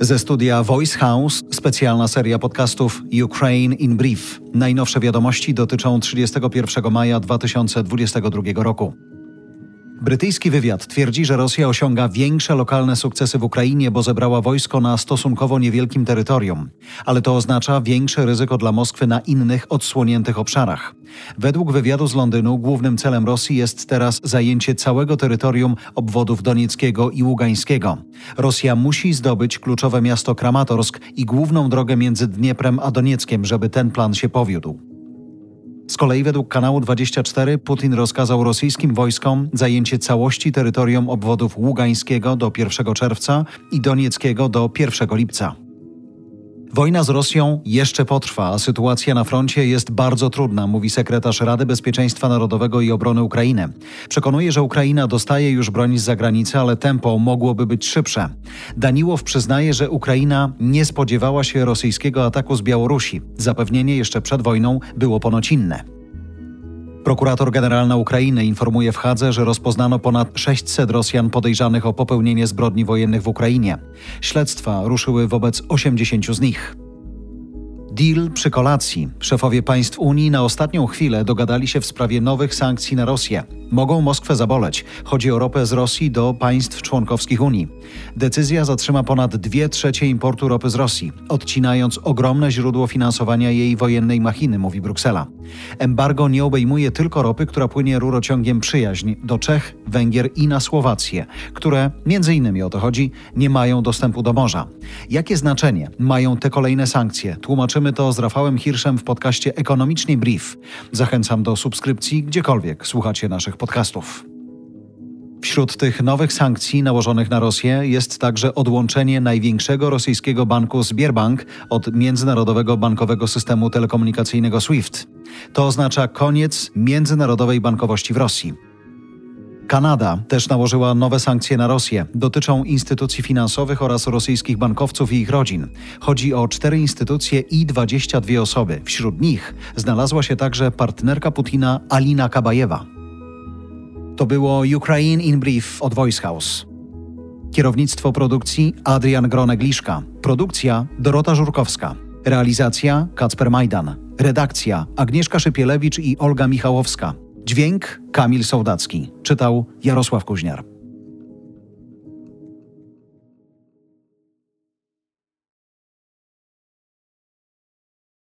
Ze studia Voice House specjalna seria podcastów Ukraine in Brief. Najnowsze wiadomości dotyczą 31 maja 2022 roku. Brytyjski wywiad twierdzi, że Rosja osiąga większe lokalne sukcesy w Ukrainie, bo zebrała wojsko na stosunkowo niewielkim terytorium. Ale to oznacza większe ryzyko dla Moskwy na innych odsłoniętych obszarach. Według wywiadu z Londynu głównym celem Rosji jest teraz zajęcie całego terytorium obwodów donieckiego i ługańskiego. Rosja musi zdobyć kluczowe miasto Kramatorsk i główną drogę między Dnieprem a Donieckiem, żeby ten plan się powiódł. Z kolei według kanału 24 Putin rozkazał rosyjskim wojskom zajęcie całości terytorium obwodów ługańskiego do 1 czerwca i donieckiego do 1 lipca. Wojna z Rosją jeszcze potrwa, a sytuacja na froncie jest bardzo trudna, mówi sekretarz Rady Bezpieczeństwa Narodowego i Obrony Ukrainy. Przekonuje, że Ukraina dostaje już broń z zagranicy, ale tempo mogłoby być szybsze. Daniłow przyznaje, że Ukraina nie spodziewała się rosyjskiego ataku z Białorusi. Zapewnienie jeszcze przed wojną było ponoć inne. Prokurator Generalna Ukrainy informuje w Hadze, że rozpoznano ponad 600 Rosjan podejrzanych o popełnienie zbrodni wojennych w Ukrainie. Śledztwa ruszyły wobec 80 z nich. Deal przy kolacji. Szefowie państw Unii na ostatnią chwilę dogadali się w sprawie nowych sankcji na Rosję. Mogą Moskwę zaboleć. Chodzi o ropę z Rosji do państw członkowskich Unii. Decyzja zatrzyma ponad 2/3 importu ropy z Rosji, odcinając ogromne źródło finansowania jej wojennej machiny, mówi Bruksela. Embargo nie obejmuje tylko ropy, która płynie rurociągiem Przyjaźń do Czech, Węgier i na Słowację, które, między innymi o to chodzi, nie mają dostępu do morza. Jakie znaczenie mają te kolejne sankcje? Tłumaczymy to z Rafałem Hirschem w podcaście Ekonomiczny Brief. Zachęcam do subskrypcji, gdziekolwiek słuchacie naszych podcastów. Wśród tych nowych sankcji nałożonych na Rosję jest także odłączenie największego rosyjskiego banku Zbierbank od międzynarodowego bankowego systemu telekomunikacyjnego SWIFT. To oznacza koniec międzynarodowej bankowości w Rosji. Kanada też nałożyła nowe sankcje na Rosję. Dotyczą instytucji finansowych oraz rosyjskich bankowców i ich rodzin. Chodzi o 4 instytucje i 22 osoby. Wśród nich znalazła się także partnerka Putina Alina Kabajewa. To było Ukraine in Brief od Voice House. Kierownictwo produkcji Adrian Gronegliszka. Produkcja Dorota Żurkowska. Realizacja Kacper Majdan. Redakcja Agnieszka Szypielewicz i Olga Michałowska. Dźwięk Kamil Sołdacki. Czytał Jarosław Kuźniar.